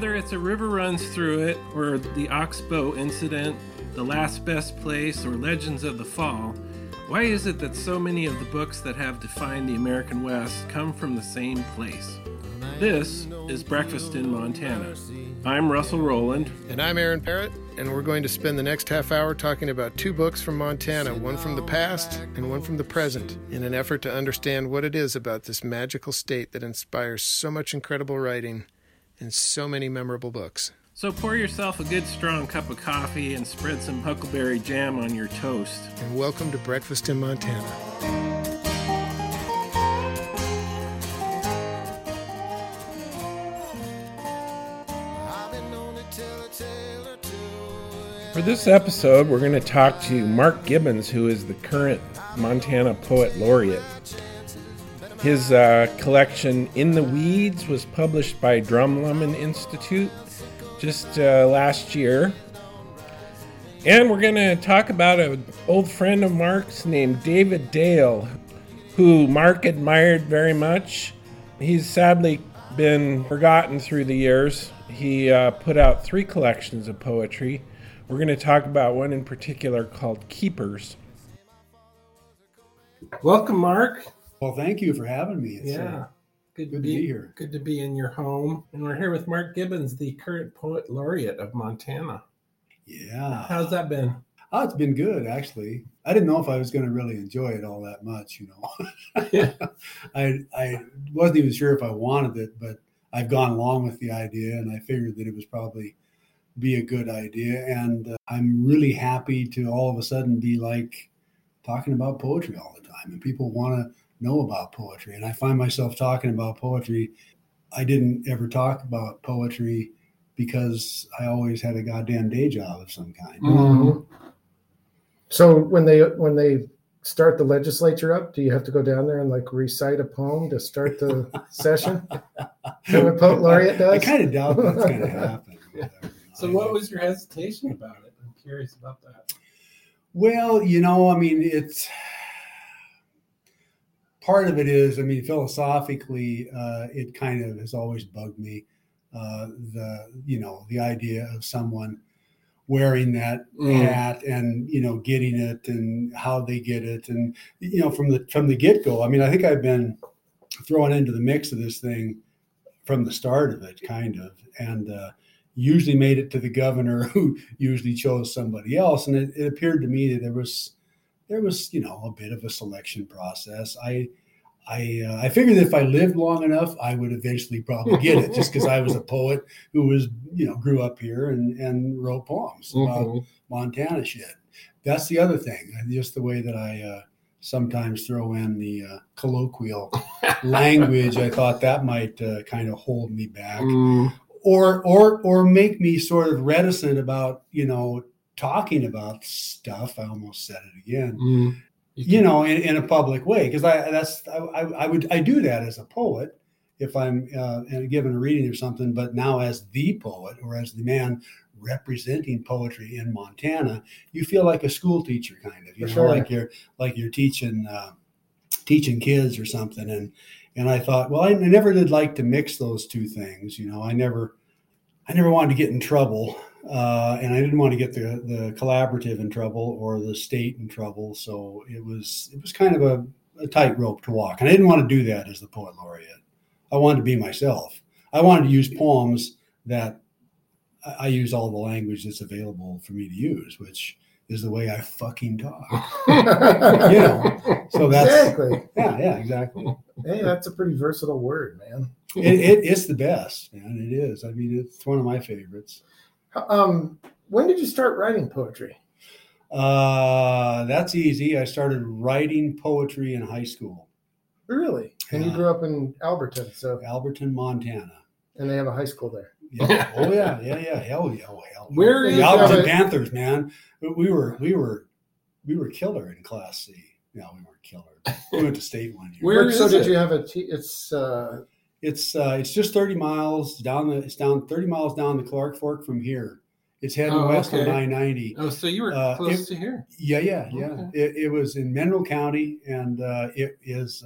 whether it's A River Runs Through It or The Oxbow Incident, The Last Best Place, or Legends of the Fall, why is it that so many of the books that have defined the American West come from the same place? This is Breakfast in Montana. I'm Russell Rowland. And I'm Aaron Parrott, and we're going to spend the next half hour talking about two books from Montana, one from the past and one from the present, in an effort to understand what it is about this magical state that inspires so much incredible writing and so many memorable books. So pour yourself a good strong cup of coffee and spread some huckleberry jam on your toast. And welcome to Breakfast in Montana. For this episode, we're going to talk to Mark Gibbons, who is the current Montana Poet Laureate. His collection, In the Weeds, was published by Drum Lemon Institute just last year. And we're going to talk about an old friend of Mark's named David Dale, who Mark admired very much. He's sadly been forgotten through the years. He put out three collections of poetry. We're going to talk about one in particular called Keepers. Welcome, Mark. Well, thank you for having me. It's good to be here. Good to be in your home. And we're here with Mark Gibbons, the current Poet Laureate of Montana. Yeah. How's that been? Oh, it's been good, actually. I didn't know if I was going to really enjoy it all that much, you know. Yeah. I wasn't even sure if I wanted it, but I've gone along with the idea, and I figured that it was probably be a good idea, and I'm really happy to all of a sudden be like talking about poetry all the time, and people want to know about poetry, and I find myself talking about poetry. I didn't ever talk about poetry because I always had a goddamn day job of some kind. Mm-hmm. So when they start the legislature up, do you have to go down there and like recite a poem to start the session? So what Poet Laureate does? I kind of doubt that's going to happen. So what was your hesitation about it? I'm curious about that. Well, you know, I mean, it's part of it is, I mean, philosophically, it kind of has always bugged me. The idea of someone wearing that hat and, you know, getting it and how they get it. And, you know, from the get-go, I mean, I think I've been thrown into the mix of this thing from the start of it, kind of. And, usually made it to the governor, who usually chose somebody else. And it appeared to me that there was, you know, a bit of a selection process. I figured that if I lived long enough, I would eventually probably get it, just because I was a poet who was, you know, grew up here and wrote poems about Montana shit. That's the other thing, just the way that I sometimes throw in the colloquial language. I thought that might kind of hold me back. Mm. Or make me sort of reticent about, you know, talking about stuff. I almost said it again, you know, in a public way, because I do that as a poet if I'm given a reading or something. But now as the poet or as the man representing poetry in Montana, you feel like a school teacher, kind of. You know, like you're teaching kids or something, And I thought, well, I never did like to mix those two things. You know, I never wanted to get in trouble, and I didn't want to get the collaborative in trouble or the state in trouble. So it was kind of a tightrope to walk, and I didn't want to do that as the Poet Laureate. I wanted to be myself. I wanted to use poems that I use all the language that's available for me to use, which is the way I fucking talk. You know, so that's exactly. Yeah, exactly. Hey, that's a pretty versatile word, man. It's the best, man. It is. I mean, it's one of my favorites. When did you start writing poetry? That's easy. I started writing poetry in high school. Really? And you grew up in Alberton, so. Alberton, Montana. And they have a high school there. Yeah. Oh yeah. Hell yeah. Oh, hell. Where is the Alberton Panthers, man? We were killer in Class C. No, we weren't killer. We went to state one year. Where so did it? You have a? It's just 30 miles down the. It's down 30 miles down the Clark Fork from here. It's heading west on I-90. Oh, so you were close to here. Yeah. Okay. It was in Mineral County, and it is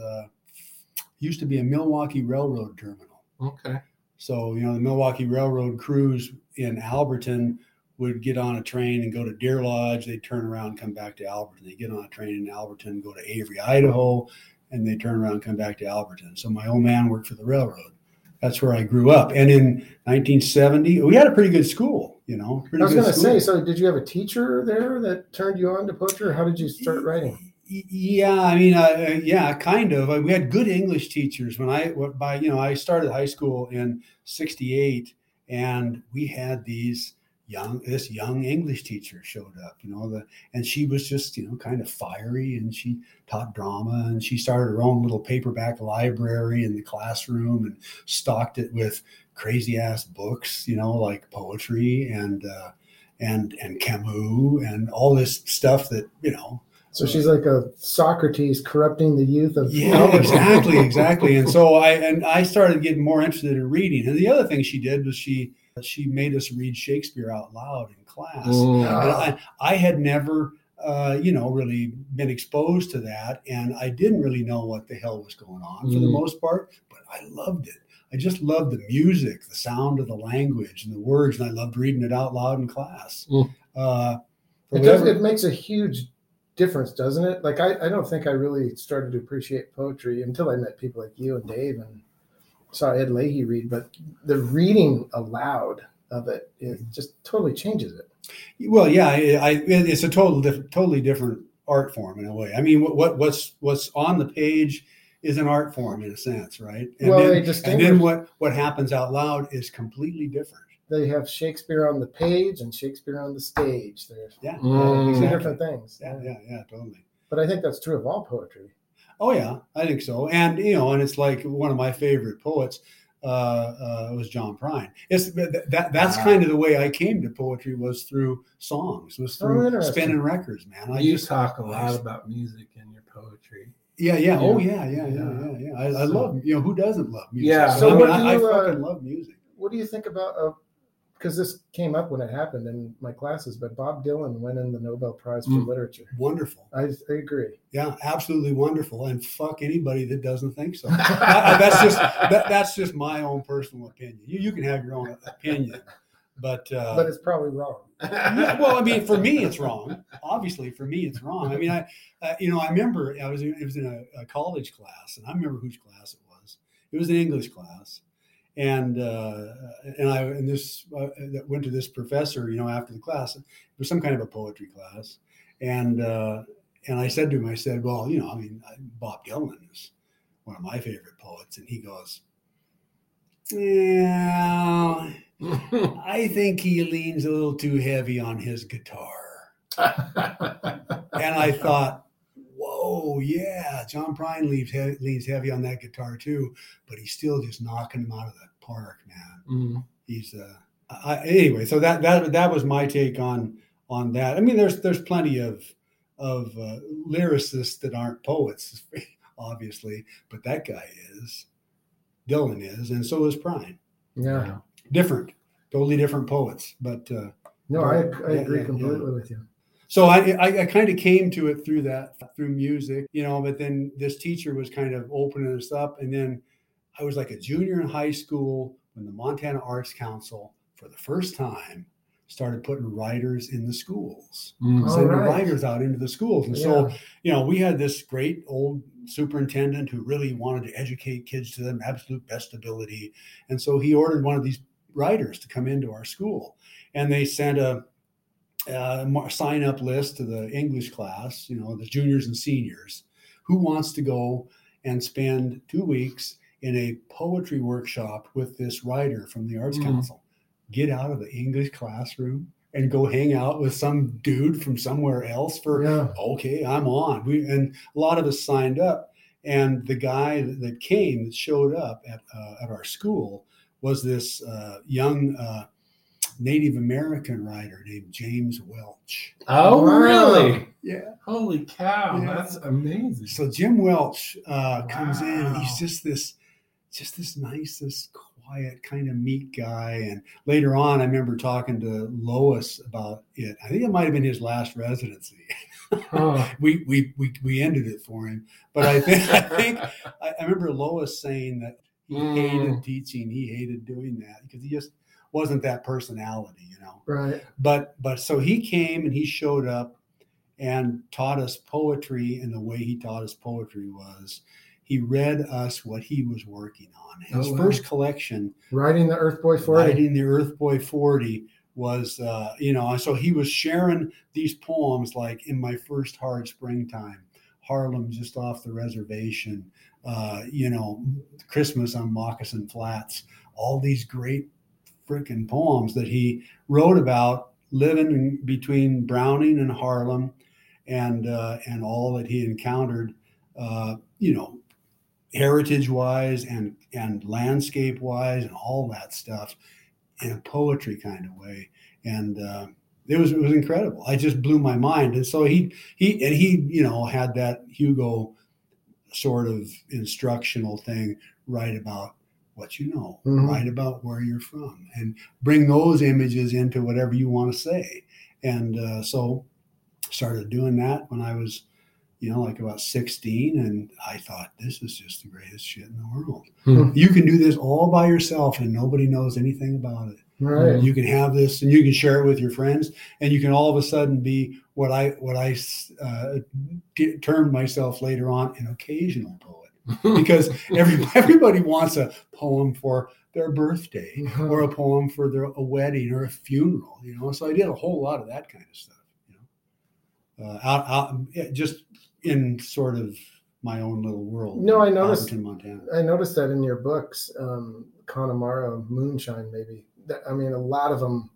used to be a Milwaukee Railroad terminal. Okay. So, the Milwaukee Railroad crews in Alberton would get on a train and go to Deer Lodge. They'd turn around and come back to Alberton. They'd get on a train in Alberton, go to Avery, Idaho, and they'd turn around and come back to Alberton. So my old man worked for the railroad. That's where I grew up. And in 1970, we had a pretty good school, I was going to say, so did you have a teacher there that turned you on to poetry? Or how did you start writing? Yeah, kind of. We had good English teachers I started high school in 1968, and we had this young English teacher showed up, and she was just, kind of fiery, and she taught drama, and she started her own little paperback library in the classroom and stocked it with crazy ass books, like poetry and Camus and all this stuff that, So she's like a Socrates corrupting the youth of. Yeah, exactly. And so I started getting more interested in reading. And the other thing she did was she made us read Shakespeare out loud in class. And I had never, really been exposed to that. And I didn't really know what the hell was going on for the most part, but I loved it. I just loved the music, the sound of the language and the words. And I loved reading it out loud in class. It makes a huge difference, doesn't it? Like I don't think I really started to appreciate poetry until I met people like you and Dave and saw Ed Leahy read, but the reading aloud of it just totally changes it. Well, yeah, it's a totally different art form in a way. I mean, what's on the page is an art form in a sense, right? And then what happens out loud is completely different. They have Shakespeare on the page and Shakespeare on the stage. They're two different things. Yeah, totally. But I think that's true of all poetry. Oh yeah, I think so. And and it's like one of my favorite poets was John Prine. That's kind of the way I came to poetry was through songs, was through spinning records, man. You talk a lot about music in your poetry. Yeah. Oh yeah. I love who doesn't love music? Yeah. So I fucking love music. What do you think about because this came up when it happened in my classes, but Bob Dylan winning the Nobel Prize for Literature. Wonderful. I agree. Yeah, absolutely wonderful. And fuck anybody that doesn't think so. That's just my own personal opinion. You can have your own opinion, but it's probably wrong. Yeah, well, for me, it's wrong. Obviously, for me, it's wrong. I remember it was in a college class, and I remember whose class it was. It was an English class. And I that went to this professor, after the class. It was some kind of a poetry class, and I said to him, well, Bob Dylan is one of my favorite poets, and he goes, yeah, I think he leans a little too heavy on his guitar, and I thought, whoa, yeah, John Prine leans heavy on that guitar too, but he's still just knocking him out of the park, man. He's anyway. So that was my take on that. I mean, there's plenty of lyricists that aren't poets, obviously, but that guy is. Dylan is, and so is Prine. Yeah, different, totally different poets. But I agree completely with you. So I kind of came to it through music, but then this teacher was kind of opening us up. And then I was like a junior in high school when the Montana Arts Council, for the first time, started putting writers in the schools. So they were writers out into the schools. And so, we had this great old superintendent who really wanted to educate kids to their absolute best ability. And so he ordered one of these writers to come into our school. And they sent a sign up list to the English class, the juniors and seniors, who wants to go and spend 2 weeks in a poetry workshop with this writer from the Arts Council. Get out of the English classroom and go hang out with some dude from somewhere else okay, I'm on. And a lot of us signed up. And the guy that showed up at our school was this young Native American writer named James Welch. Oh, really? Yeah. Holy cow, yeah. That's amazing. So Jim Welch comes in, and he's just this nice, this quiet, kind of meek guy. And later on, I remember talking to Lois about it. I think it might have been his last residency. We ended it for him, but I remember Lois saying that He hated teaching. He hated doing that because he just wasn't that personality, you know? Right. But so he came and he showed up and taught us poetry. And the way he taught us poetry was he read us what he was working on. His first collection, Writing the Earthboy 40. Writing the Earthboy 40 was, so he was sharing these poems like In My First Hard Springtime, Harlem Just Off the Reservation, Christmas on Moccasin Flats, all these great freaking poems that he wrote about living between Browning and Harlem and all that he encountered, heritage wise and landscape wise and all that stuff in a poetry kind of way. And, it was incredible. I just blew my mind. And so he had that Hugo sort of instructional thing, write about what you know, write about where you're from, and bring those images into whatever you want to say. And so started doing that when I was, about 16. And I thought, this is just the greatest shit in the world. Mm-hmm. You can do this all by yourself and nobody knows anything about it. Right. You can have this and you can share it with your friends, and you can all of a sudden be what I termed myself later on, an occasional poet, because everybody wants a poem for their birthday or a poem for a wedding or a funeral, So I did a whole lot of that kind of stuff, just in sort of my own little world. No, I noticed. In Montana. I noticed that in your books, Connemara, Moonshine, maybe. I mean, a lot of them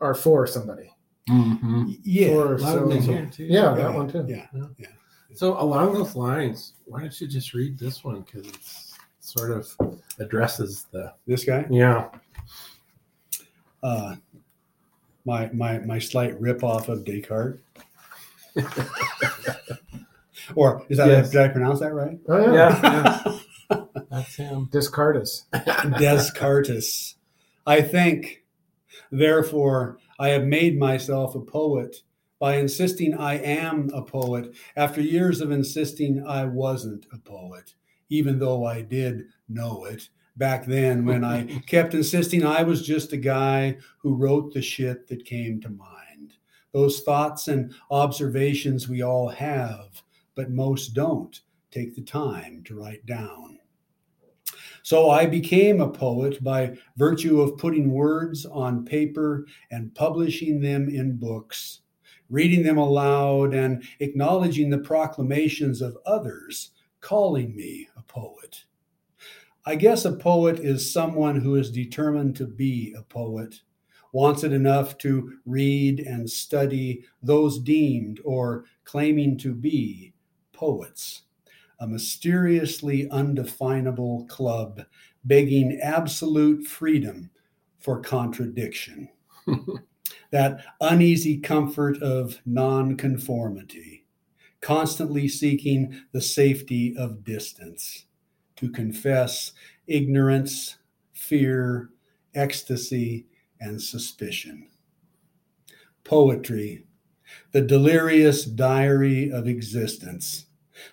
are for somebody. Mm-hmm. Yeah, for someone. Yeah, that one too. Yeah. So along those lines, why don't you just read this one, because it sort of addresses this guy? Yeah. My slight ripoff of Descartes. Or is that? Yes. Did I pronounce that right? Oh yeah. That's him. Descartes. I think, therefore, I have made myself a poet by insisting I am a poet after years of insisting I wasn't a poet, even though I did know it back then when I kept insisting I was just a guy who wrote the shit that came to mind. Those thoughts and observations we all have, but most don't take the time to write down. So I became a poet by virtue of putting words on paper and publishing them in books, reading them aloud and acknowledging the proclamations of others calling me a poet. I guess a poet is someone who is determined to be a poet, wants it enough to read and study those deemed or claiming to be poets. A mysteriously undefinable club begging absolute freedom for contradiction. That uneasy comfort of nonconformity, constantly seeking the safety of distance, to confess ignorance, fear, ecstasy, and suspicion. Poetry, the delirious diary of existence.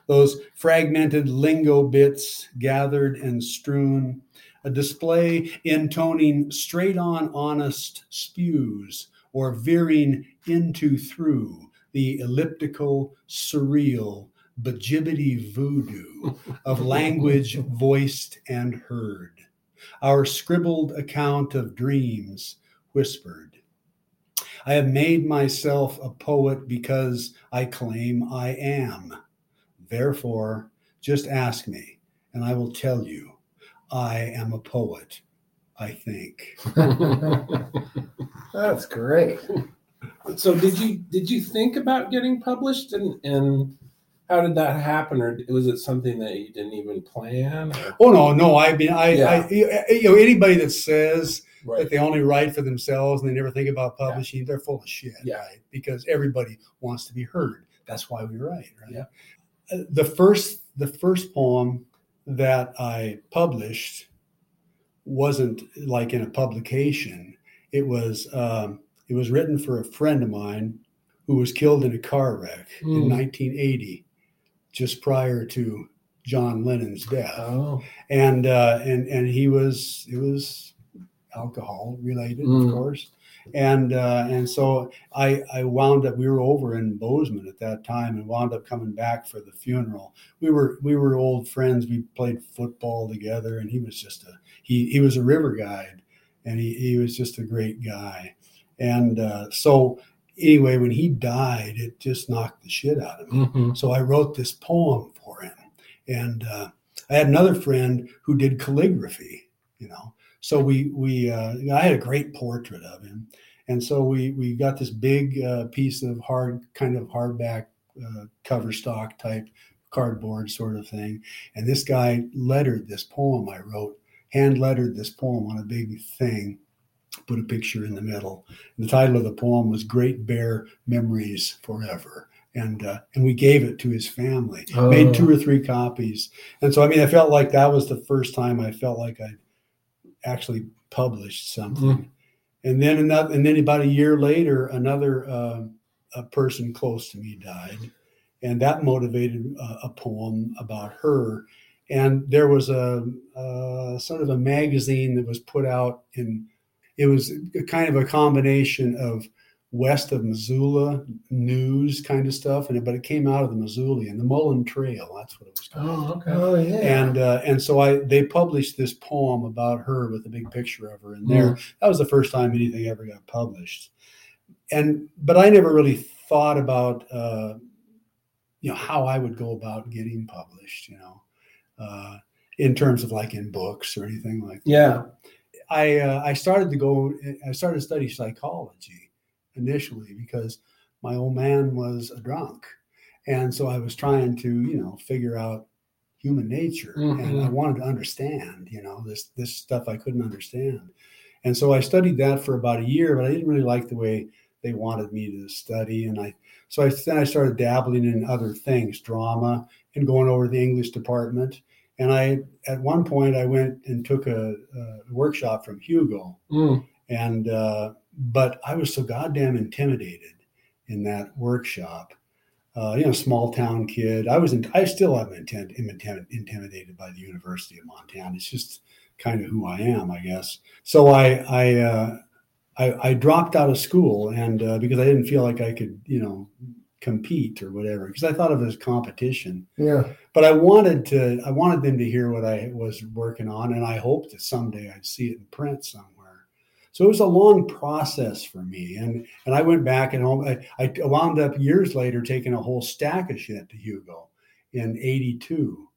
Those fragmented lingo bits gathered and strewn, a display intoning straight on honest spews or veering into through the elliptical, surreal, bajibbity voodoo of language voiced and heard. Our scribbled account of dreams whispered. I have made myself a poet because I claim I am. Therefore, just ask me, and I will tell you, I am a poet, I think. That's great. So did you think about getting published, and how did that happen? Or was it something that you didn't even plan? Or? Oh, no. I mean, anybody that says that they only write for themselves and they never think about publishing, they're full of shit, right? Because everybody wants to be heard. That's why we write, right? Yeah. The first poem that I published wasn't like in a publication. It was written for a friend of mine who was killed in a car wreck in 1980, just prior to John Lennon's death. Oh. And he was, it was alcohol related, of course. And so I wound up, we were over in Bozeman at that time and wound up coming back for the funeral. We were old friends. We played football together, and he was just he was a river guide, and he was just a great guy. And so anyway, when he died, it just knocked the shit out of me. Mm-hmm. So I wrote this poem for him. And I had another friend who did calligraphy, you know. So we I had a great portrait of him, and so we got this big piece of hardback cover stock type cardboard sort of thing, and this guy lettered this poem I wrote, hand lettered this poem on a big thing, put a picture in the middle. And the title of the poem was "Great Bear Memories Forever." And we gave it to his family, made 2 or 3 copies. And so, I mean, I felt like that was the first time I felt like I actually published something. Mm-hmm. And then about a year later, another a person close to me died. And that motivated a poem about her. And there was a sort of a magazine that was put out, and it was kind of a combination of west of Missoula news kind of stuff, but it came out of the Missoula and the Mullen Trail. That's what it was called. Oh, okay. Oh, yeah. And so they published this poem about her with a big picture of her in there. That was the first time anything ever got published. But I never really thought about how I would go about getting published, in terms of like in books or anything like that. Yeah. I started to study psychology initially, because my old man was a drunk, and so I was trying to figure out human nature. Mm-hmm. And I wanted to understand this stuff I couldn't understand, and so I studied that for about a year, but I didn't really like the way they wanted me to study, and then I started dabbling in other things, drama, and going over to the English department. And at one point I went and took a workshop from Hugo. And but I was so goddamn intimidated in that workshop, small town kid. I still am intimidated by the University of Montana. It's just kind of who I am, I guess. So I dropped out of school, and because I didn't feel like I could, compete or whatever, because I thought of it as competition. Yeah. But I wanted them to hear what I was working on, and I hoped that someday I'd see it in print somewhere. So it was a long process for me. And I went back and I wound up years later taking a whole stack of shit to Hugo in 82.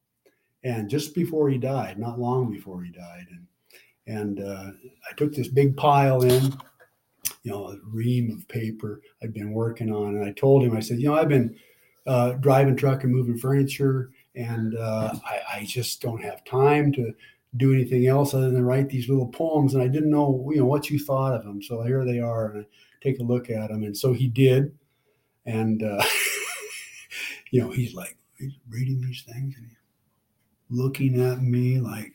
And just before he died, not long before he died. And I took this big pile in, a ream of paper I'd been working on. And I told him, I said, I've been driving truck and moving furniture. And I just don't have time to do anything else other than write these little poems, and I didn't know what you thought of them, so here they are, and I take a look at them. And so he did, and he's like, he's reading these things and he's looking at me like,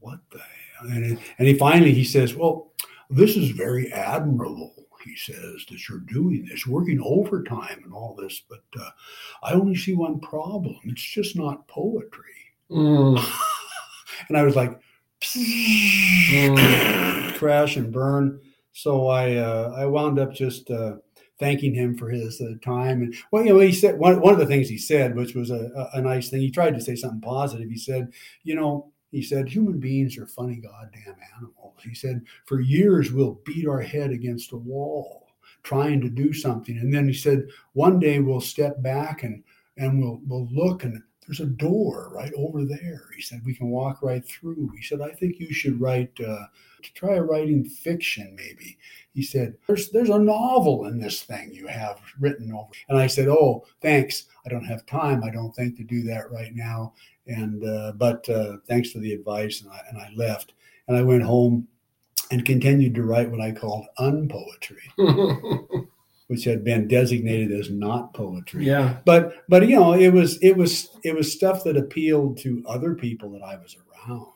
what the hell? And he finally says, well, this is very admirable, he says, that you're doing this, working overtime and all this, but I only see one problem. It's just not poetry. And I was like, crash and burn. So I wound up just thanking him for his time. And he said one of the things he said, which was a nice thing. He tried to say something positive. He said, he said, human beings are funny goddamn animals. He said, for years we'll beat our head against a wall trying to do something, and then he said, one day we'll step back and we'll look, and there's a door right over there. He said, we can walk right through. He said, I think you should try writing fiction maybe. He said, there's a novel in this thing you have written over. And I said, oh, thanks. I don't have time, I don't think, to do that right now. And, but thanks for the advice. And I left, and I went home and continued to write what I called unpoetry. Which had been designated as not poetry. Yeah. But it was stuff that appealed to other people that I was around.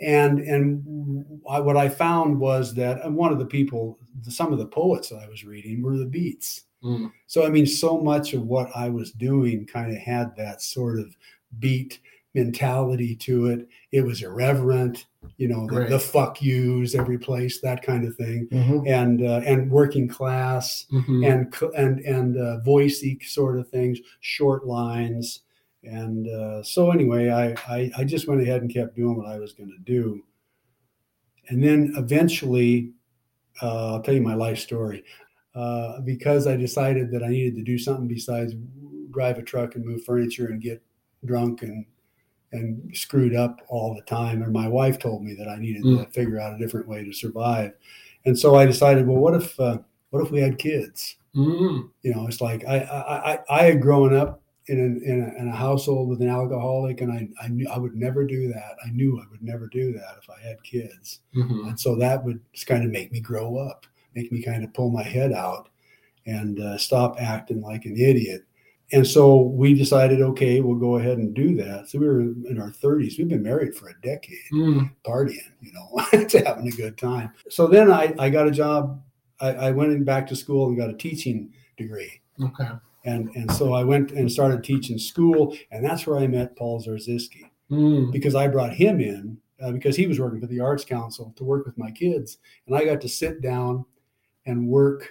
And what I found was that one of the people, some of the poets that I was reading were the Beats. Mm. So so much of what I was doing kind of had that sort of beat mentality to it. It was irreverent, you know, the fuck yous every place, that kind of thing, and working class and voicey sort of things, short lines. And so anyway, I just went ahead and kept doing what I was going to do. And then eventually, I'll tell you my life story, because I decided that I needed to do something besides drive a truck and move furniture and get drunk and screwed up all the time. And my wife told me that I needed to figure out a different way to survive. And so I decided, well, what if we had kids? You know, it's like I had grown up in a household with an alcoholic, and I knew I would never do that. I knew I would never do that if I had kids. And so that would just kind of make me grow up, make me kind of pull my head out and stop acting like an idiot. And so we decided, okay, we'll go ahead and do that. So we were in our 30s. We've been married for a decade, partying, you know, having a good time. So then I got a job. I went in back to school and got a teaching degree. Okay. And so I went and started teaching school, and that's where I met Paul Zarziski, because I brought him in because he was working for the Arts Council to work with my kids. And I got to sit down and work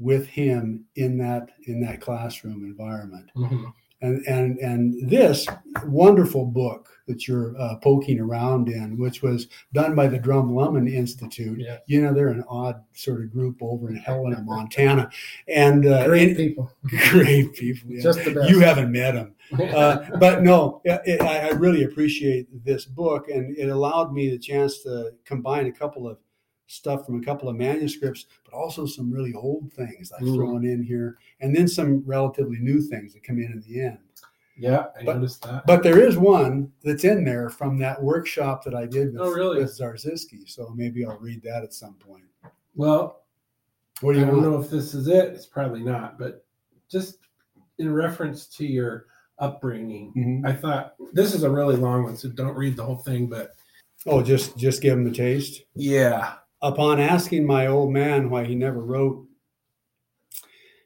with him in that classroom environment. And this wonderful book that you're poking around in, which was done by the Drum Lemon Institute. Yeah. You know, they're an odd sort of group over in Helena, Montana. And great people. Yeah. Just the best. You haven't met them. But no, I really appreciate this book. And it allowed me the chance to combine a couple of stuff from a couple of manuscripts, but also some really old things I've thrown in here, and then some relatively new things that come in the end. Yeah, I noticed that. But there is one that's in there from that workshop that I did with Zarziski, so maybe I'll read that at some point. Well, I don't know if this is it. It's probably not, but just in reference to your upbringing, I thought, this is a really long one, so don't read the whole thing, but... Oh, just give him the taste? Yeah. Upon asking my old man why he never wrote,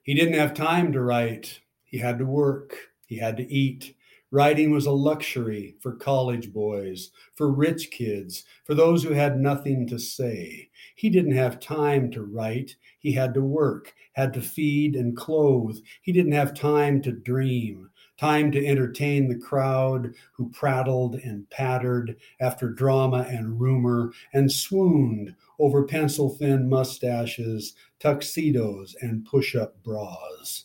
he didn't have time to write. He had to work. He had to eat. Writing was a luxury for college boys, for rich kids, for those who had nothing to say. He didn't have time to write. He had to work, had to feed and clothe. He didn't have time to dream. Time to entertain the crowd who prattled and pattered after drama and rumor and swooned over pencil-thin mustaches, tuxedos, and push-up bras.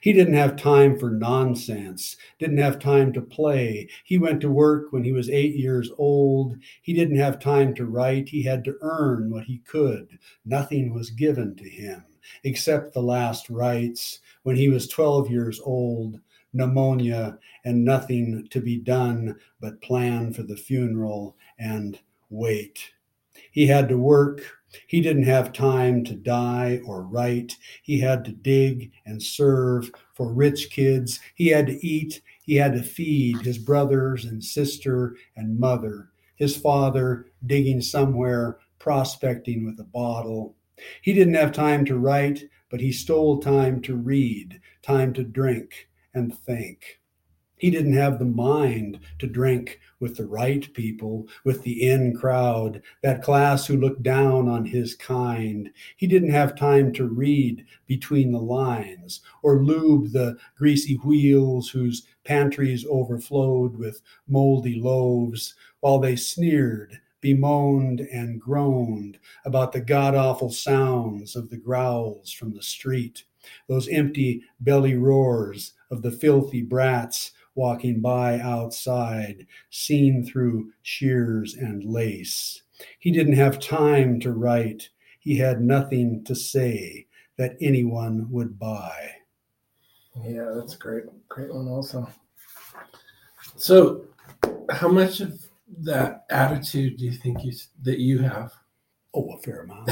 He didn't have time for nonsense, didn't have time to play. He went to work when he was 8 years old. He didn't have time to write. He had to earn what he could. Nothing was given to him except the last rites when he was 12 years old. Pneumonia, and nothing to be done but plan for the funeral and wait. He had to work. He didn't have time to die or write. He had to dig and serve for rich kids. He had to eat. He had to feed his brothers and sister and mother, his father digging somewhere, prospecting with a bottle. He didn't have time to write, but he stole time to read, time to drink, and think. He didn't have the mind to drink with the right people, with the in crowd, that class who looked down on his kind. He didn't have time to read between the lines or lube the greasy wheels whose pantries overflowed with moldy loaves while they sneered, bemoaned, and groaned about the god-awful sounds of the growls from the street, those empty belly roars of the filthy brats walking by outside, seen through shears and lace. He didn't have time to write. He had nothing to say that anyone would buy. Yeah, that's a great one also. So how much of that attitude do you think that you have? Oh, a fair amount.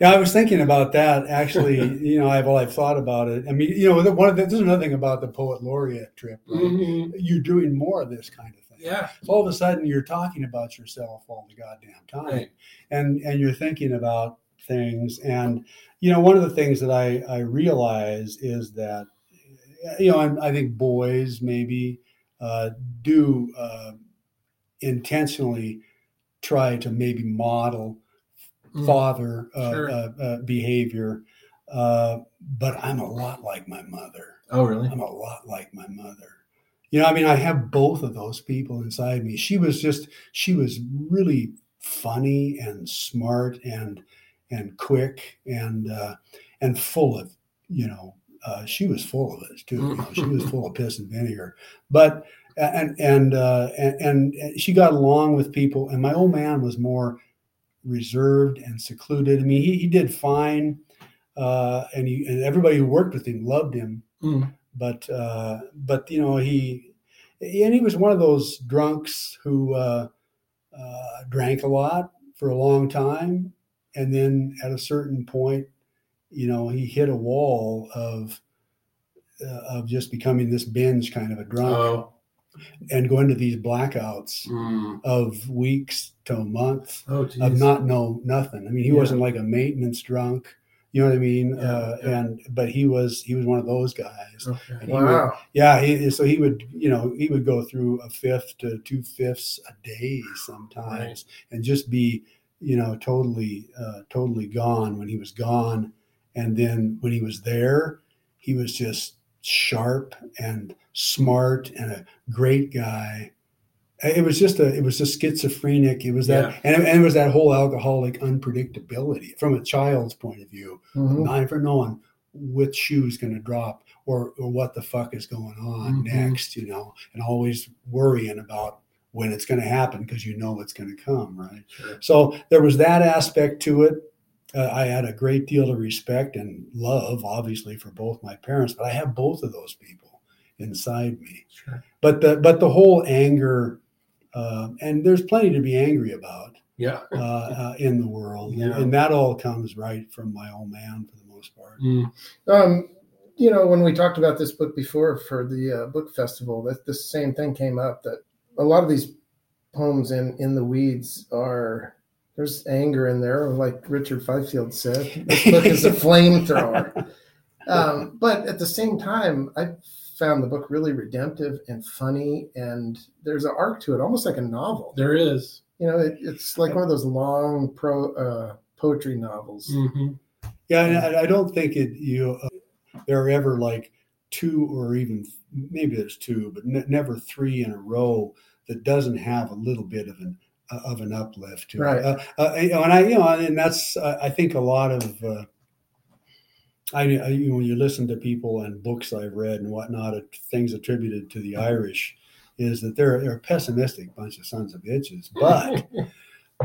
Yeah, I was thinking about that. Actually, you know, I've thought about it. I mean, you know, this is another thing about the Poet Laureate trip. Right? You're doing more of this kind of thing. Yeah. All of a sudden, you're talking about yourself all the goddamn time, and you're thinking about things. And you know, one of the things that I realize is that you know, I think boys maybe do intentionally try to maybe model father behavior. But I'm a lot like my mother. Oh, really? I'm a lot like my mother. You know, I mean, I have both of those people inside me. She was really funny and smart and quick and full of, you know, she was full of it too. You know, she was full of piss and vinegar, but, and she got along with people. And my old man was more reserved and secluded. I mean, he did fine. And everybody who worked with him loved him. Mm. But you know, he was one of those drunks who drank a lot for a long time, and then at a certain point, you know, he hit a wall of just becoming this binge kind of a drunk, and go into these blackouts of weeks to a month of not know nothing. I mean, he wasn't like a maintenance drunk. You know what I mean? Yeah, but he was one of those guys. Okay. So he would, you know, he would go through a fifth to two fifths a day sometimes, and just be, you know, totally gone when he was gone. And then when he was there, he was just sharp and smart and a great guy. It was just schizophrenic. It was that, and it was that whole alcoholic unpredictability from a child's point of view, not for knowing which shoe's going to drop or what the fuck is going on next, you know, and always worrying about when it's going to happen because you know it's going to come, right? Sure. So there was that aspect to it. I had a great deal of respect and love, obviously, for both my parents, but I have both of those people inside me. Sure. But the whole anger. And there's plenty to be angry about in the world. Yeah. And that all comes right from my old man for the most part. Mm. You know, when we talked about this book before for the book festival, that the same thing came up, that a lot of these poems in the weeds are, there's anger in there. Like Richard Fifield said, this book is a flamethrower. But at the same time, I found the book really redemptive and funny, and there's an arc to it, almost like a novel. There is, you know, it's like one of those long poetry novels. Mm-hmm. Yeah, and I don't think there are ever like two, or even maybe there's two, but never three in a row that doesn't have a little bit of an uplift to it. And that's I think a lot of. I when you listen to people and books I've read and whatnot, things attributed to the Irish, is that they're a pessimistic bunch of sons of bitches.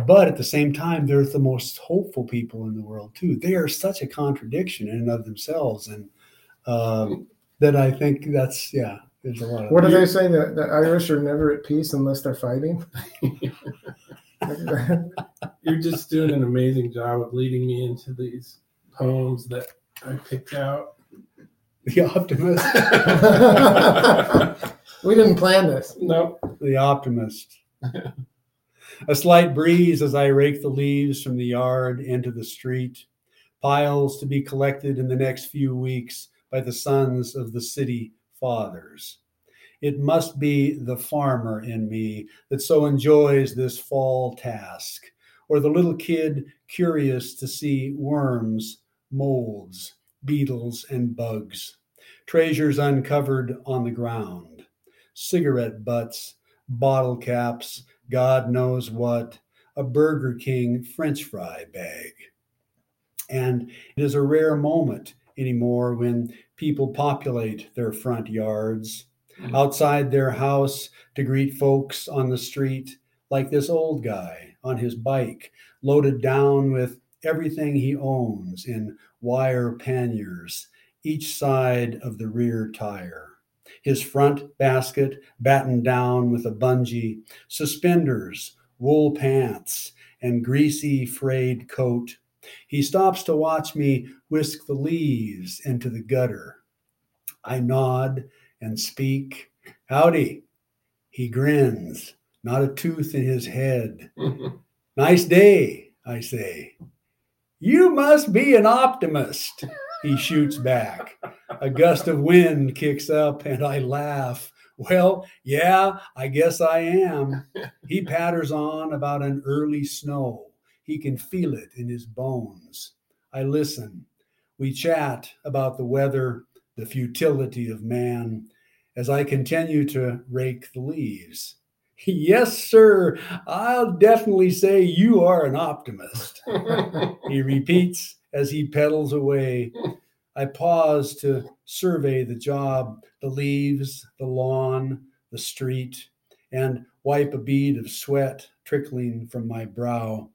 But at the same time, they're the most hopeful people in the world too. They are such a contradiction in and of themselves, and that I think that's there's a lot of. What do they say? That the Irish are never at peace unless they're fighting. You're just doing an amazing job of leading me into these poems that I picked out. The Optimist. We didn't plan this. No. The Optimist. A slight breeze as I rake the leaves from the yard into the street, piles to be collected in the next few weeks by the sons of the city fathers. It must be the farmer in me that so enjoys this fall task, or the little kid curious to see worms, molds, beetles, and bugs, treasures uncovered on the ground, cigarette butts, bottle caps, God knows what, a Burger King French fry bag. And it is a rare moment anymore when people populate their front yards, outside their house to greet folks on the street, like this old guy on his bike, loaded down with everything he owns in wire panniers, each side of the rear tire. His front basket battened down with a bungee, suspenders, wool pants, and greasy frayed coat. He stops to watch me whisk the leaves into the gutter. I nod and speak, "Howdy." He grins, not a tooth in his head. "Nice day," I say. "You must be an optimist." He shoots back. A gust of wind kicks up and I laugh. Well, yeah, I guess I am. He patters on about an early snow. He can feel it in his bones. I listen. We chat about the weather, the futility of man, as I continue to rake the leaves. Yes, sir, I'll definitely say you are an optimist. He repeats as he pedals away. I pause to survey the job, the leaves, the lawn, the street, and wipe a bead of sweat trickling from my brow.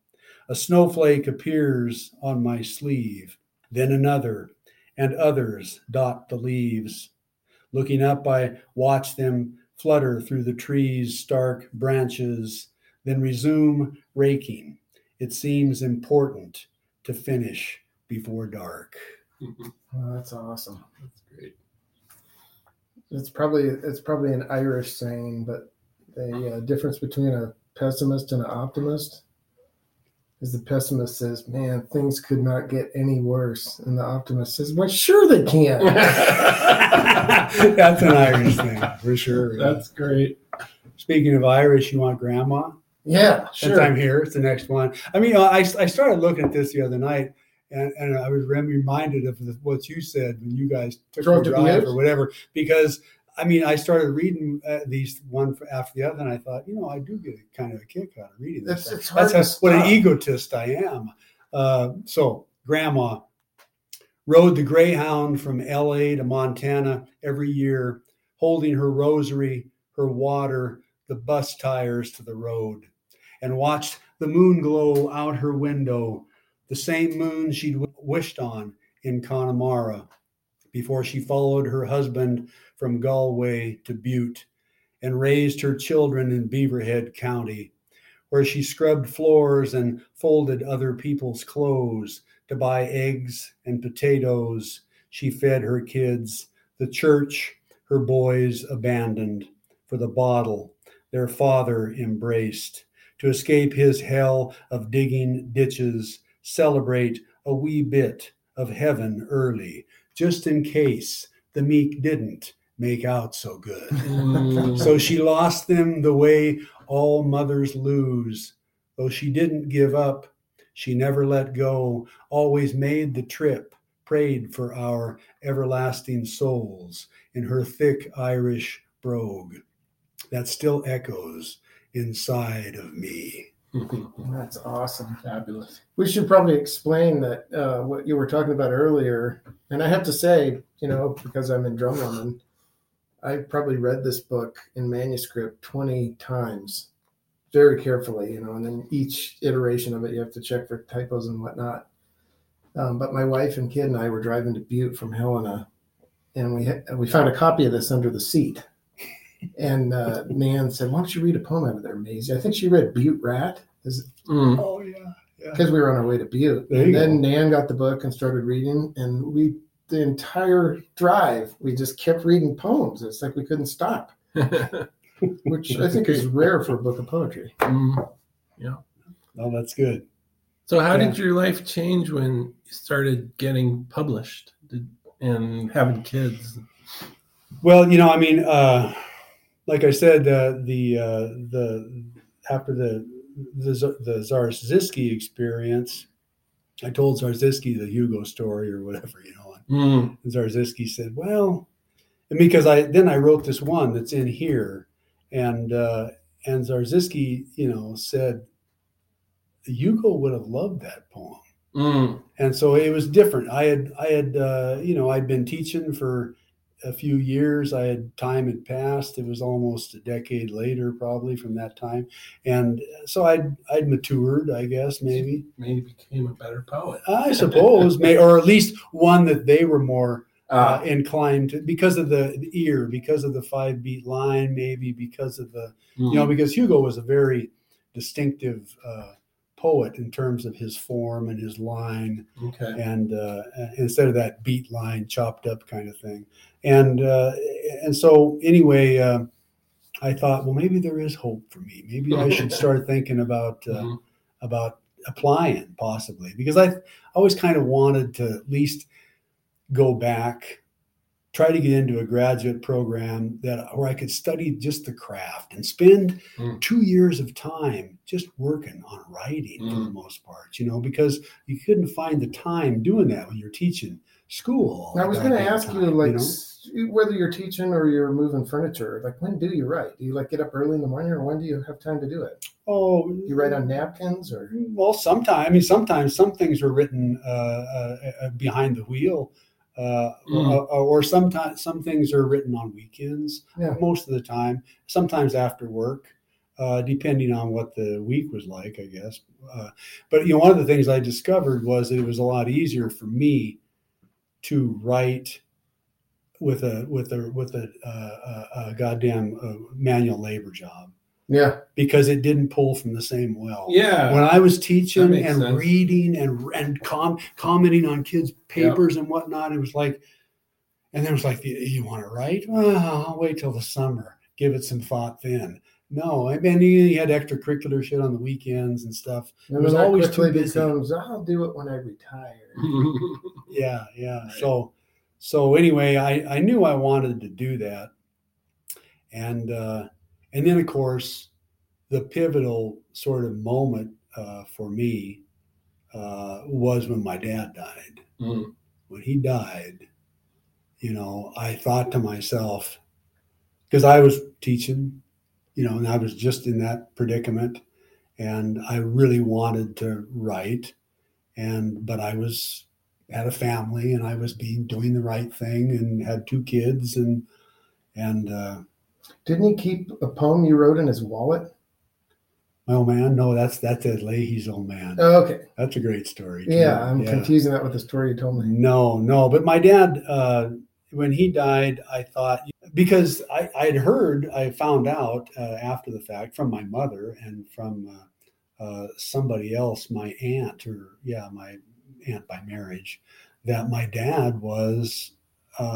A snowflake appears on my sleeve, then another, and others dot the leaves. Looking up, I watch them flutter through the trees' stark branches, then resume raking. It seems important to finish before dark. Well, that's awesome. That's great. It's probably an Irish saying, but the difference between a pessimist and an optimist is the pessimist says, "Man, things could not get any worse," and the optimist says, "Well, sure they can." That's an Irish thing for sure. That's great. Speaking of Irish, you want grandma? Yeah, sure. Since I'm here, it's the next one. I mean, I started looking at this the other night. And I was reminded of what you said when you guys took a drive or whatever, because, I mean, I started reading these one after the other, and I thought, you know, I do get kind of a kick out of reading this. That's what an egotist I am. So, Grandma rode the Greyhound from L.A. to Montana every year, holding her rosary, her water, the bus tires to the road, and watched the moon glow out her window, the same moon she'd wished on in Connemara before she followed her husband from Galway to Butte and raised her children in Beaverhead County, where she scrubbed floors and folded other people's clothes to buy eggs and potatoes. She fed her kids, the church her boys abandoned for the bottle their father embraced to escape his hell of digging ditches, celebrate a wee bit of heaven early, just in case the meek didn't make out so good. So she lost them the way all mothers lose. Though she didn't give up, she never let go, always made the trip, prayed for our everlasting souls in her thick Irish brogue that still echoes inside of me. That's awesome. Fabulous. We should probably explain that what you were talking about earlier. And I have to say, you know, because I'm in Drum Lemon, I probably read this book in manuscript 20 times very carefully, you know, and then each iteration of it, you have to check for typos and whatnot. But my wife and kid and I were driving to Butte from Helena, and we found a copy of this under the seat. And Nan said, "Why don't you read a poem out of there, Maisie?" I think she read Butte Rat. Oh, yeah. Because we were on our way to Butte. And then Nan got the book and started reading. And the entire drive, we just kept reading poems. It's like we couldn't stop, which I think is rare for a book of poetry. Mm. Yeah. Oh, that's good. So how did your life change when you started getting published and having kids? Well, you know, I mean... like I said, after the Zarzyski experience, I told Zarzyski the Hugo story or whatever, you know. And Zarzyski said, "Well," and because I wrote this one that's in here, and Zarzyski, you know, said Hugo would have loved that poem, and so it was different. I'd been teaching for a few years. Time had passed. It was almost a decade later, probably, from that time, and so I'd matured, I guess, maybe. Maybe became a better poet, I suppose, or at least one that they were more inclined to, because of the ear, because of the 5-beat line, maybe because of the, you know, because Hugo was a very distinctive poet in terms of his form and his line, and instead of that beat line, chopped up kind of thing. And so anyway, I thought, well, maybe there is hope for me. Maybe I should start thinking about applying, possibly, because I always kind of wanted to at least go back, try to get into a graduate program where I could study just the craft and spend 2 years of time just working on writing for the most part, because you couldn't find the time doing that when you're teaching school. Now, I was going to ask you, whether you're teaching or you're moving furniture, when do you write? Do you get up early in the morning, or when do you have time to do it? Oh, you write on napkins, or? Well, sometimes some things are written behind the wheel. Or sometimes some things are written on weekends, most of the time, sometimes after work, depending on what the week was like, I guess. But, one of the things I discovered was that it was a lot easier for me to write with a goddamn manual labor job. Yeah. Because it didn't pull from the same well. Yeah. When I was teaching and sense. Reading and commenting on kids' papers and whatnot, it was like, and then it was like, you want to write? Oh, I'll wait till the summer. Give it some thought then. No, I mean, you had extracurricular shit on the weekends and stuff. It was always too busy. Becomes, I'll do it when I retire. Yeah. So anyway, I knew I wanted to do that. And then, of course, the pivotal sort of moment for me was when my dad died. Mm. When he died, I thought to myself, because I was teaching, and I was just in that predicament, and I really wanted to write, but I had a family, and I was doing the right thing, and had 2 kids, and didn't he keep a poem you wrote in his wallet? My old man? No, that's Ed Leahy's old man. Oh, okay. That's a great story. Yeah, I'm confusing that with the story you told me. No. But my dad, when he died, I thought, because I found out after the fact from my mother and from somebody else, my aunt, my aunt by marriage, that my dad was...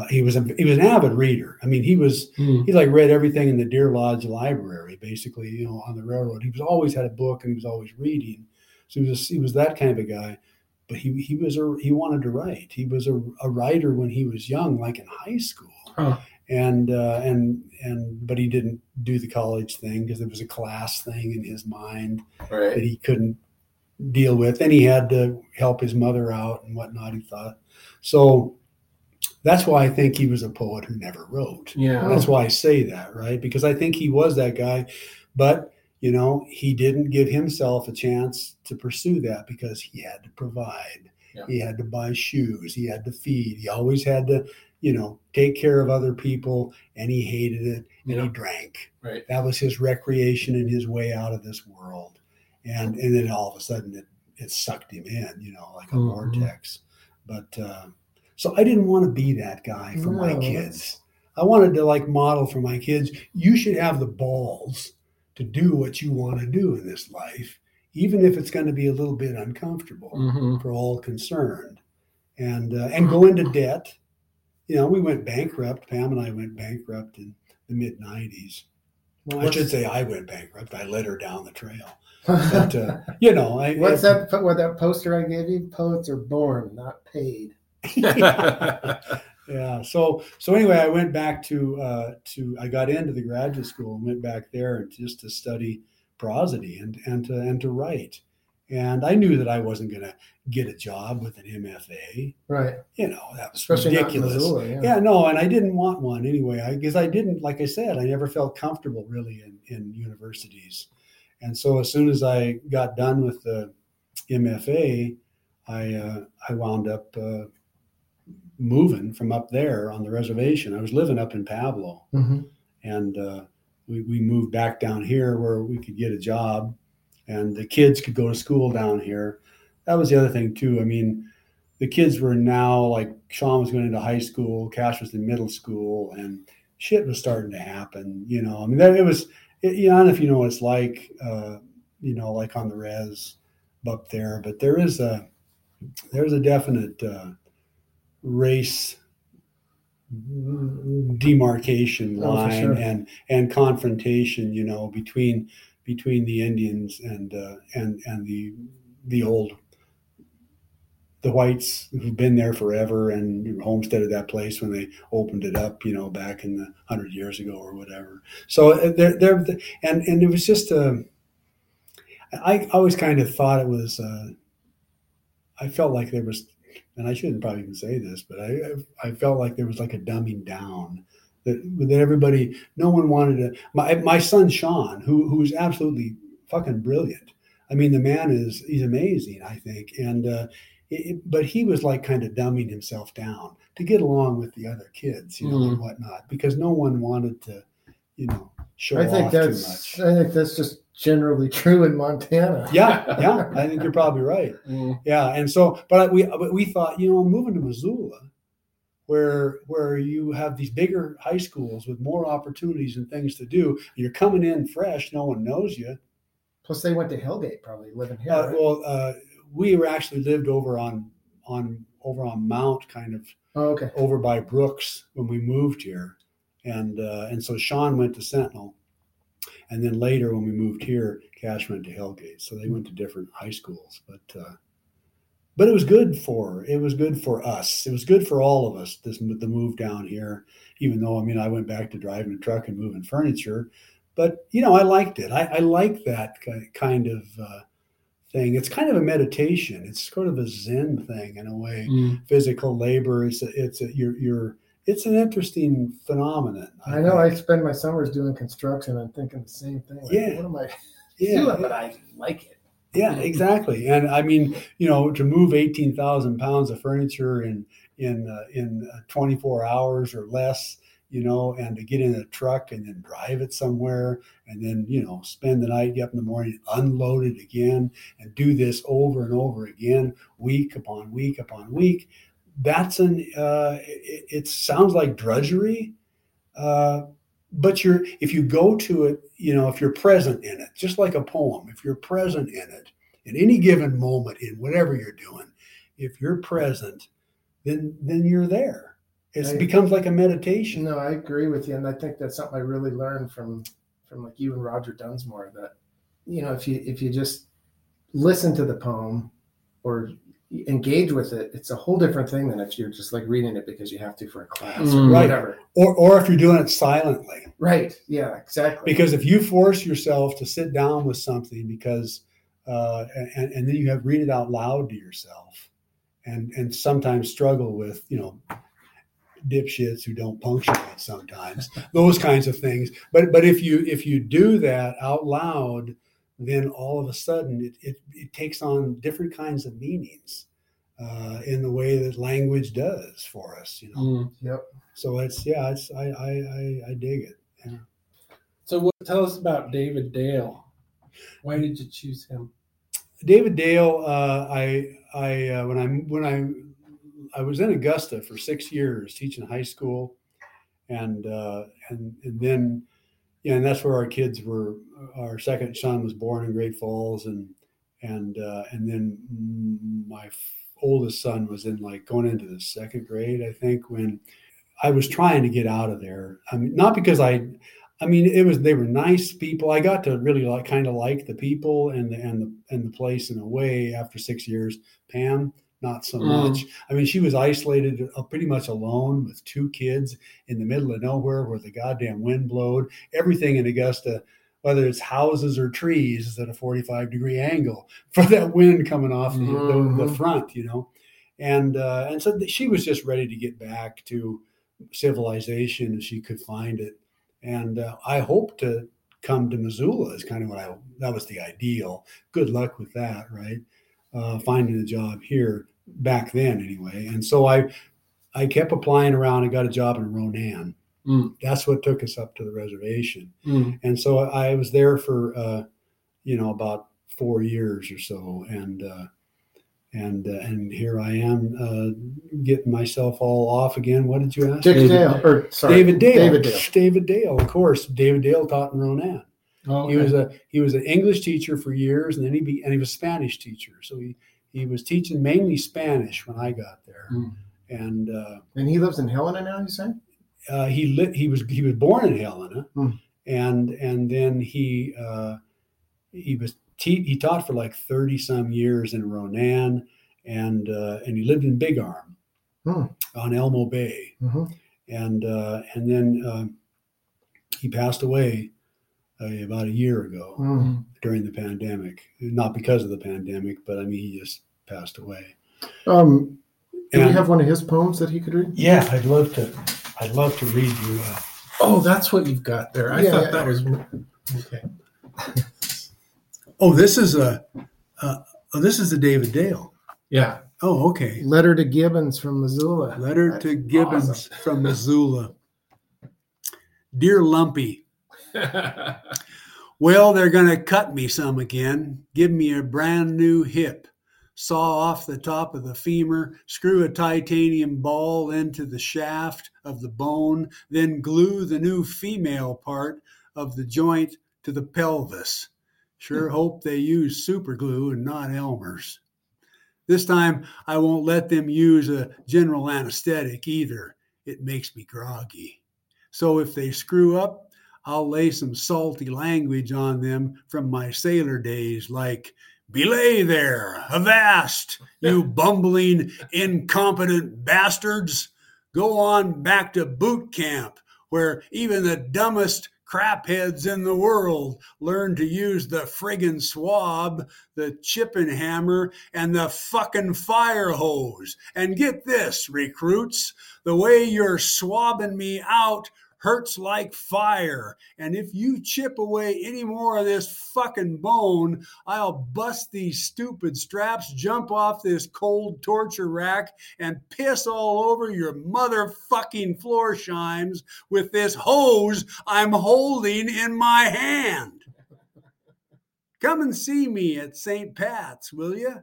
he was an avid reader. I mean, he read everything in the Deer Lodge library, basically, on the railroad. He was always had a book and he was always reading. So he was that kind of a guy, but he wanted to write. He was a writer when he was young, like in high school. Huh. But he didn't do the college thing because it was a class thing in his mind that he couldn't deal with. And he had to help his mother out and whatnot, he thought. So, that's why I think he was a poet who never wrote. Yeah. That's why I say that, right? Because I think he was that guy, but he didn't give himself a chance to pursue that because he had to provide. Yeah. He had to buy shoes. He had to feed. He always had to, take care of other people, and he hated it, and he drank. Right. That was his recreation and his way out of this world. And then all of a sudden it sucked him in, like a vortex. But, so I didn't want to be that guy for my kids. I wanted to model for my kids. You should have the balls to do what you want to do in this life, even if it's going to be a little bit uncomfortable for all concerned, and go into debt. We went bankrupt. Pam and I went bankrupt in the mid 90s. Well, I should say I went bankrupt. I led her down the trail. But, that poster I gave you? Poets are born, not paid. Yeah. So anyway, I went back to I got into the graduate school and went back there just to study prosody and to write. And I knew that I wasn't going to get a job with an MFA. Right. That was especially ridiculous. Missoula, and I didn't want one anyway. Because I didn't, like I said, I never felt comfortable really in universities. And so as soon as I got done with the MFA, I wound up. Moving from up there on the reservation. I was living up in Pablo and we moved back down here where we could get a job and the kids could go to school down here. That was the other thing too. I mean, the kids were now Sean was going into high school, Cash was in middle school, and shit was starting to happen. I don't know if you know what it's like, on the res up there, but there is there's a definite, race demarcation line and confrontation, between the Indians and the old the whites who've been there forever and homesteaded that place when they opened it up, you know, back in the 100 years ago or whatever. So and it was just, I always kind of thought it was, I felt like there was, and I shouldn't probably even say this, but I felt like there was like a dumbing down that everybody, no one wanted to, my son, Sean, who's absolutely fucking brilliant. I mean, the man he's amazing, I think. And, but he was like kind of dumbing himself down to get along with the other kids, you know, and whatnot, because no one wanted to, you know, show off too much. I think that's just generally true in Montana. Yeah, I think you're probably right. Mm. Yeah, and so, but we thought, you know, moving to Missoula, where you have these bigger high schools with more opportunities and things to do, you're coming in fresh, no one knows you. Plus, they went to Hellgate, probably living here. Right? Well, we were actually lived over on Mount, kind of. Oh, okay. Over by Brooks when we moved here, and so Sean went to Sentinel, and then later when we moved here, Cash went to Hellgate. So they went to different high schools, but it was good for us. It was good for all of us. The move down here, even though I went back to driving a truck and moving furniture. But, you know, I liked it. I like that kind of thing. It's kind of a meditation. It's sort of a Zen thing in a way. Mm. Physical labor. It's an interesting phenomenon. I know. I spend my summers doing construction. I'm thinking the same thing. Like, yeah. What am I doing? But I like it. Yeah, exactly. And I mean, you know, to move 18,000 pounds of furniture in 24 hours or less. You know, and to get in a truck and then drive it somewhere and then, you know, spend the night, get up in the morning, unload it again and do this over and over again, week upon week upon week. That's it sounds like drudgery, but if you go to it, you know, if you're present in it, just like a poem, if you're present in it, in any given moment, in whatever you're doing, if you're present, then you're there. It becomes like a meditation. No, I agree with you. And I think that's something I really learned from like you and Roger Dunsmore, that, you know, if you just listen to the poem or engage with it, it's a whole different thing than if you're just like reading it because you have to for a class or whatever. Or if you're doing it silently. Right. Yeah, exactly. Because if you force yourself to sit down with something because, and then you have read it out loud to yourself and sometimes struggle with, you know, dipshits who don't punctuate sometimes, those kinds of things. But if you do that out loud, then all of a sudden it takes on different kinds of meanings in the way that language does for us, you know. Yep. So I dig it. Yeah. So tell us about David Dale. Why did you choose him? David Dale, when I was in Augusta for 6 years teaching high school, and then, you know, and that's where our kids were. Our second son was born in Great Falls, and then my oldest son was in like going into the second grade, I think, when I was trying to get out of there. I mean, not because they were nice people. I got to really like the people and the place in a way after 6 years. Pam. Not so much. I mean, she was isolated, pretty much alone with two kids in the middle of nowhere where the goddamn wind blowed. Everything in Augusta, whether it's houses or trees, is at a 45-degree angle for that wind coming off the front, you know. And so she was just ready to get back to civilization if she could find it. And I hope to come to Missoula is kind of that was the ideal. Good luck with that, right? Finding a job here. Back then anyway. And so I kept applying around. I got a job in Ronan. That's what took us up to the reservation. And so I was there for, you know, about 4 years or so. And here I am getting myself all off again. What did you ask? David Dale, of course. David Dale taught in Ronan. Oh, okay. He was an English teacher for years, and then he was a Spanish teacher. So he was teaching mainly Spanish when I got there, and he lives in Helena now. You say he was born in Helena, and then he taught for like 30 some years in Ronan, and he lived in Big Arm on Elmo Bay, and then he passed away about a year ago during the pandemic. Not because of the pandemic, but I mean he just passed away. Do you have one of his poems that he could read? Yeah, I'd love to. I'd love to read you. Oh, that's what you've got there. I thought that was okay. Oh, this is the David Dale. Yeah. Oh, okay. Letter to Gibbons from Missoula. Letter to Gibbons from Missoula. Dear Lumpy. Well, they're going to cut me some again. Give me a brand new hip. Saw off the top of the femur, screw a titanium ball into the shaft of the bone, then glue the new female part of the joint to the pelvis. Sure hope they use super glue and not Elmer's. This time, I won't let them use a general anesthetic either. It makes me groggy. So if they screw up, I'll lay some salty language on them from my sailor days, like, belay there, avast, you bumbling, incompetent bastards. Go on back to boot camp, where even the dumbest crapheads in the world learn to use the friggin' swab, the chippin' hammer, and the fucking fire hose. And get this, recruits, the way you're swabbing me out hurts like fire, and if you chip away any more of this fucking bone, I'll bust these stupid straps, jump off this cold torture rack, and piss all over your motherfucking floor shimes with this hose I'm holding in my hand. Come and see me at St. Pat's, will you?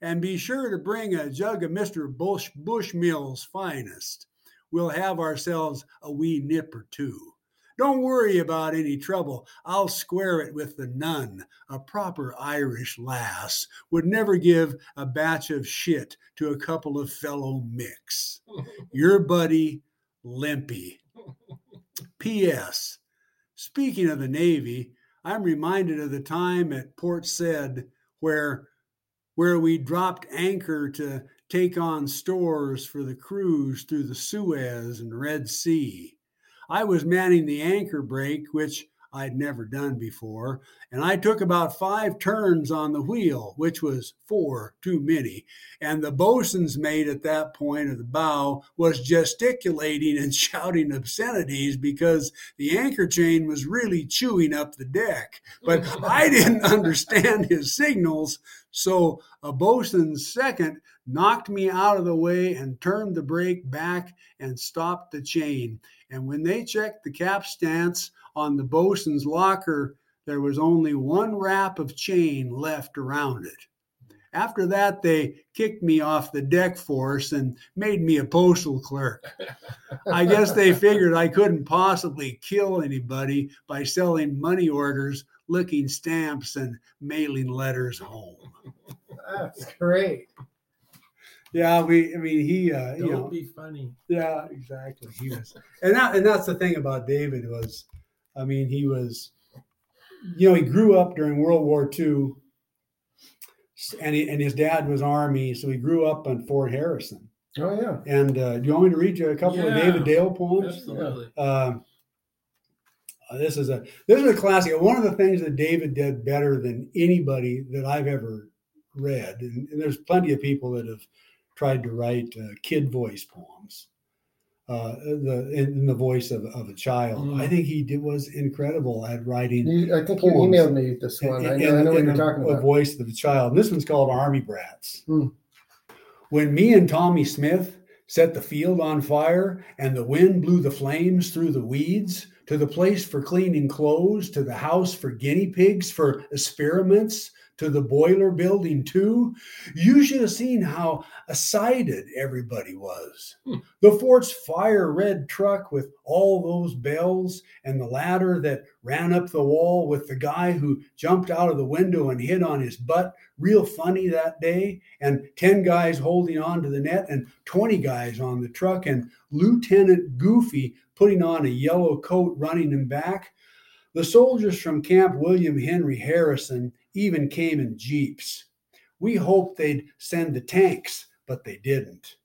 And be sure to bring a jug of Mr. Bushmill's finest. We'll have ourselves a wee nip or two. Don't worry about any trouble. I'll square it with the nun. A proper Irish lass would never give a batch of shit to a couple of fellow micks. Your buddy, Limpy. P.S. Speaking of the Navy, I'm reminded of the time at Port Said where we dropped anchor to take on stores for the cruise through the Suez and Red Sea. I was manning the anchor brake, which I'd never done before, and I took about 5 turns on the wheel, which was 4 too many, and the bosun's mate at that point of the bow was gesticulating and shouting obscenities because the anchor chain was really chewing up the deck. But I didn't understand his signals, so a bosun's second knocked me out of the way and turned the brake back and stopped the chain. And when they checked the cap stance on the bosun's locker, there was only 1 wrap of chain left around it. After that, they kicked me off the deck force and made me a postal clerk. I guess they figured I couldn't possibly kill anybody by selling money orders, licking stamps, and mailing letters home. That's great. Yeah, he don't be funny. Yeah, exactly. He was, and that's the thing about David was, he was, he grew up during World War II, and his dad was Army, so he grew up on Fort Harrison. Oh yeah. And do you want me to read you a couple of David Dale poems? Absolutely. This is a classic. One of the things that David did better than anybody that I've ever read, and there's plenty of people that have tried to write kid voice poems in the voice of a child. I think he was incredible at writing. I think poems. You emailed me this one. I know what you're talking about. The voice of the child. And this one's called Army Brats. When me and Tommy Smith set the field on fire and the wind blew the flames through the weeds, to the place for cleaning clothes, to the house for guinea pigs, for experiments, to the boiler building too. You should have seen how excited everybody was. The fort's fire red truck with all those bells and the ladder that ran up the wall with the guy who jumped out of the window and hit on his butt, real funny that day, and 10 guys holding on to the net and 20 guys on the truck and Lieutenant Goofy putting on a yellow coat running him back. The soldiers from Camp William Henry Harrison even came in jeeps. We hoped they'd send the tanks, but they didn't.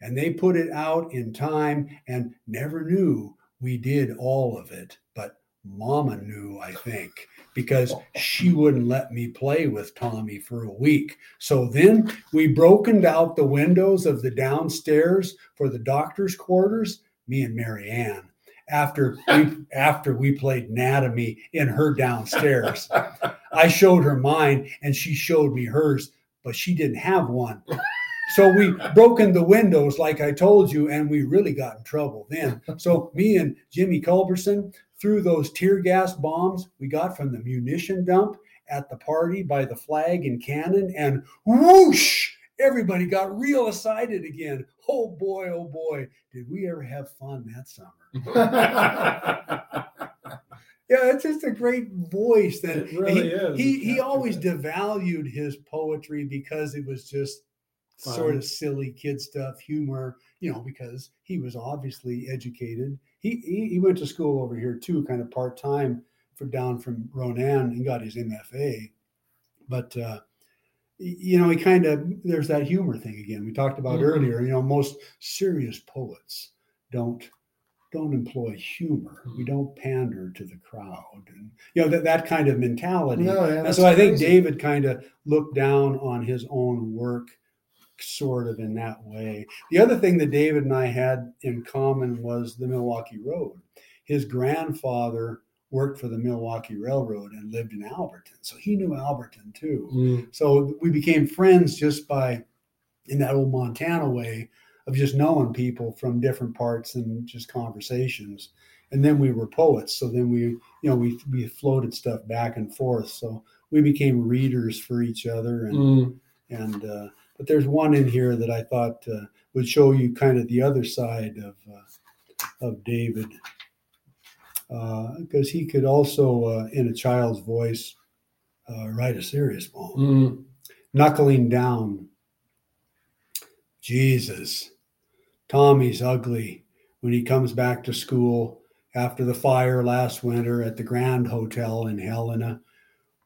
And they put it out in time and never knew we did all of it. But Mama knew, I think, because she wouldn't let me play with Tommy for a week. So then we brokened out the windows of the downstairs for the doctor's quarters, me and Mary Ann, after we played anatomy in her downstairs. I showed her mine and she showed me hers, but she didn't have one. So we broken the windows, like I told you, and we really got in trouble then. So me and Jimmy Culberson threw those tear gas bombs we got from the munition dump at the party by the flag and cannon, and whoosh, everybody got real excited again. Oh boy, did we ever have fun that summer. Yeah, it's just a great voice. That it really is. He always devalued his poetry because it was just fun, sort of silly kid stuff, humor, you know, because he was obviously educated. He went to school over here too, kind of part-time for down from Ronan, and got his MFA. But, you know, he kind of, there's that humor thing again we talked about earlier. You know, most serious poets don't employ humor. We don't pander to the crowd, and you know, that kind of mentality. No, yeah, and so I think David kind of looked down on his own work sort of in that way. The other thing that David and I had in common was the Milwaukee Road. His grandfather worked for the Milwaukee Railroad and lived in Alberton. So he knew Alberton too. So we became friends just by, in that old Montana way, of just knowing people from different parts and just conversations. And then we were poets. So then we, you know, we floated stuff back and forth. So we became readers for each other. But there's one in here that I thought would show you kind of the other side of David. Because he could also, in a child's voice, write a serious poem. Knuckling down. Jesus, Tommy's ugly when he comes back to school after the fire last winter at the Grand Hotel in Helena,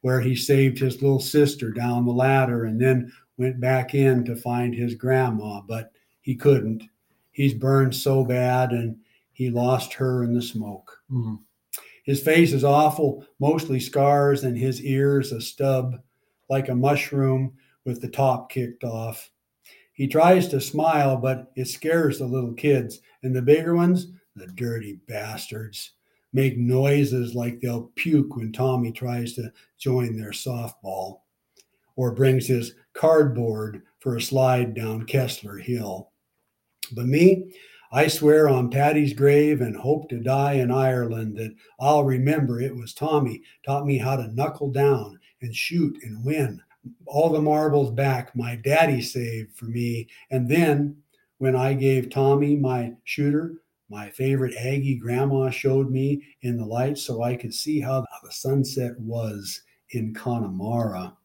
where he saved his little sister down the ladder and then went back in to find his grandma, but he couldn't. He's burned so bad, and he lost her in the smoke. His face is awful, mostly scars, and his ears a stub, like a mushroom with the top kicked off. He tries to smile, but it scares the little kids, and the bigger ones, the dirty bastards, make noises like they'll puke when Tommy tries to join their softball or brings his cardboard for a slide down Kessler Hill. But me, I swear on Patty's grave and hope to die in Ireland that I'll remember it was Tommy taught me how to knuckle down and shoot and win. All the marbles back my daddy saved for me. And then when I gave Tommy my shooter, my favorite Aggie grandma showed me in the light so I could see how the sunset was in Connemara.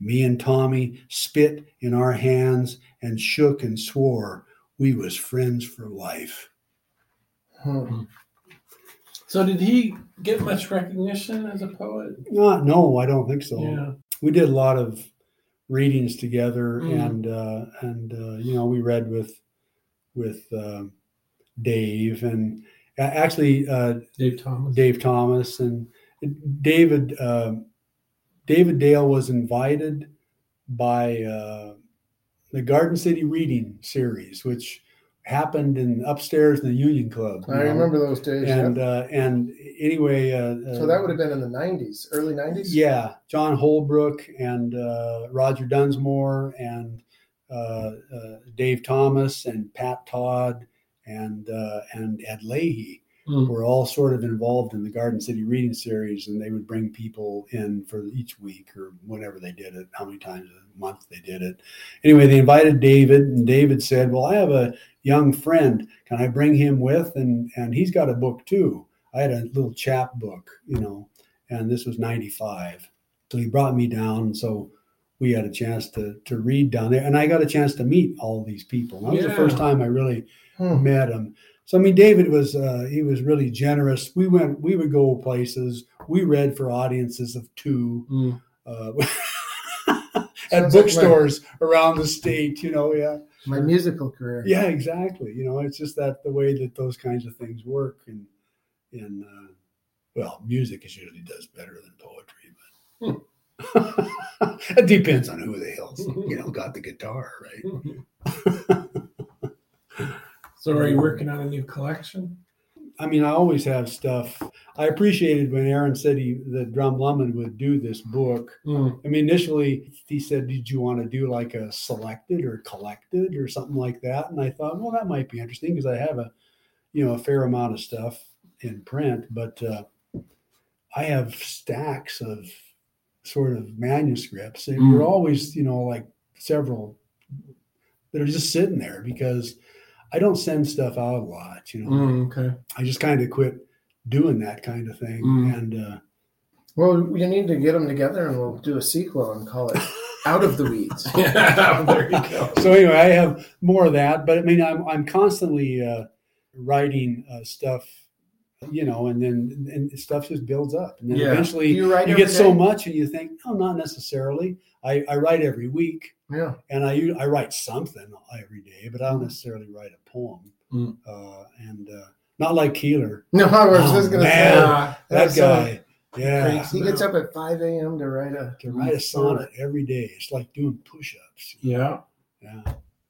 Me and Tommy spit in our hands and shook and swore. We was friends for life. So did he get much recognition as a poet? No, I don't think so. Yeah. We did a lot of readings together, and you know, we read with Dave, and actually Dave Thomas, and David. David Dale was invited by the Garden City Reading Series, which happened upstairs in the Union Club. I remember those days. And anyway, so that would have been in the 90s, early 90s. Yeah, John Holbrook and Roger Dunsmore and Dave Thomas and Pat Todd and Ed Leahy were all sort of involved in the Garden City Reading Series, and they would bring people in for each week or whenever they did it, how many times a month they did it. Anyway, they invited David, and David said, well, I have a young friend. Can I bring him with? And he's got a book too. I had a little chap book, you know, and this was 95. So he brought me down, so we had a chance to read down there. And I got a chance to meet all these people. That was the first time I really met them. So, I mean, David was really generous. We would go places. We read for audiences of two. at bookstores around the state, you know. Yeah. My musical career. Yeah, exactly. You know, it's just that the way that those kinds of things work, and well, music is usually does better than poetry, but it depends on who the hell's, you know, got the guitar, right? So are you working on a new collection? I mean, I always have stuff. I appreciated when Aaron said that Drum Lemon would do this book. Mm. I mean, initially he said, did you want to do like a selected or collected or something like that? And I thought, well, that might be interesting because I have a fair amount of stuff in print, but I have stacks of sort of manuscripts. And we're always, you know, like several that are just sitting there because I don't send stuff out a lot, you know. Okay. I just kind of quit doing that kind of thing. Well, you need to get them together, and we'll do a sequel and call it "Out of the Weeds." Yeah, there you go. So anyway, I have more of that, but I mean, I'm constantly writing stuff, you know, and stuff just builds up, and then eventually you get so much, and you think, no, not necessarily. I write every week. Yeah. And I write something every day, but I don't necessarily write a poem. And not like Keeler. No, I was just going to say. That guy. Yeah. He gets up at 5 a.m. to write a sonnet every day. It's like doing push-ups. Yeah. Yeah.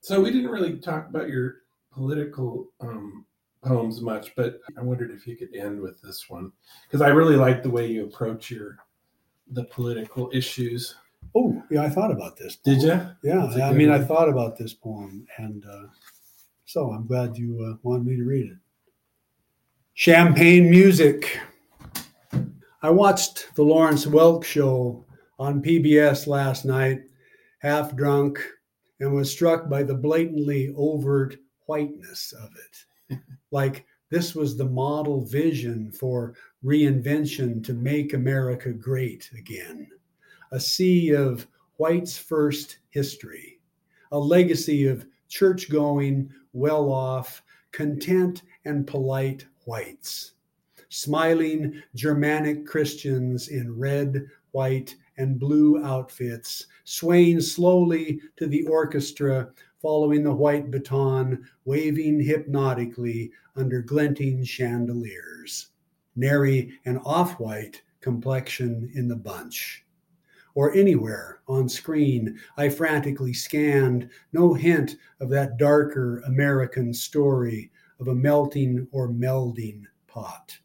So we didn't really talk about your political poems much, but I wondered if you could end with this one, because I really like the way you approach the political issues. Oh, yeah, I thought about this poem. Did you? Yeah, I mean, I thought about this poem, and so I'm glad you wanted me to read it. Champagne music. I watched the Lawrence Welk show on PBS last night, half drunk, and was struck by the blatantly overt whiteness of it. Like this was the model vision for reinvention to make America great again. A sea of whites first history, a legacy of church-going, well-off, content and polite whites, smiling Germanic Christians in red, white, and blue outfits, swaying slowly to the orchestra, following the white baton, waving hypnotically under glinting chandeliers, nary an off-white complexion in the bunch. Or anywhere on screen, I frantically scanned, no hint of that darker American story of a melting or melding pot.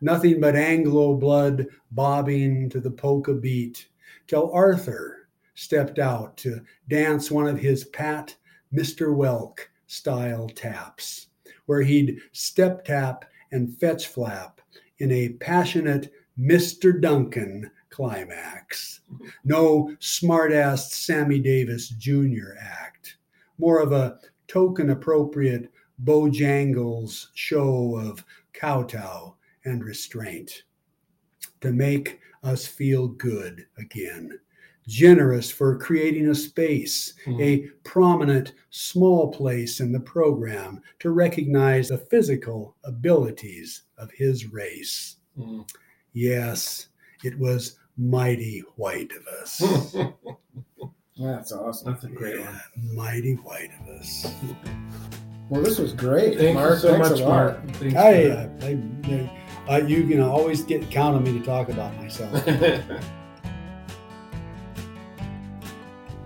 Nothing but Anglo blood bobbing to the polka beat, till Arthur stepped out to dance one of his pat Mr. Welk style taps, where he'd step tap and fetch flap in a passionate Mr. Duncan climax. No smart-ass Sammy Davis Jr. act. More of a token-appropriate Bojangles show of kowtow and restraint to make us feel good again. Generous for creating a space, a prominent small place in the program to recognize the physical abilities of his race. Yes, it was mighty white of us. That's awesome. That's a great one. Mighty white of us. Well, this was great. Thanks so much, Mark. Thanks, you can always count on me to talk about myself.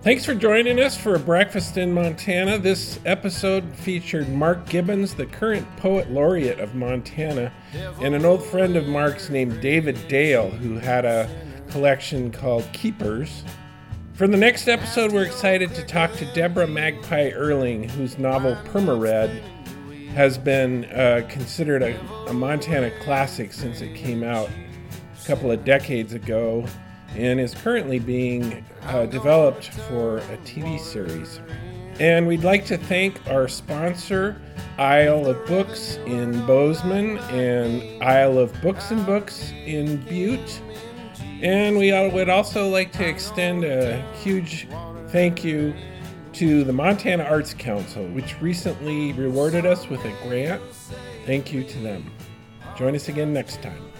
Thanks for joining us for Breakfast in Montana. This episode featured Mark Gibbons, the current Poet Laureate of Montana, and an old friend of Mark's named David Dale, who had a collection called Keepers. For the next episode, we're excited to talk to Deborah Magpie Erling, whose novel Permared has been considered a Montana classic since it came out a couple of decades ago, and is currently being developed for a TV series. And we'd like to thank our sponsor, Isle of Books in Bozeman and Isle of Books and Books in Butte. And we would also like to extend a huge thank you to the Montana Arts Council, which recently rewarded us with a grant. Thank you to them. Join us again next time.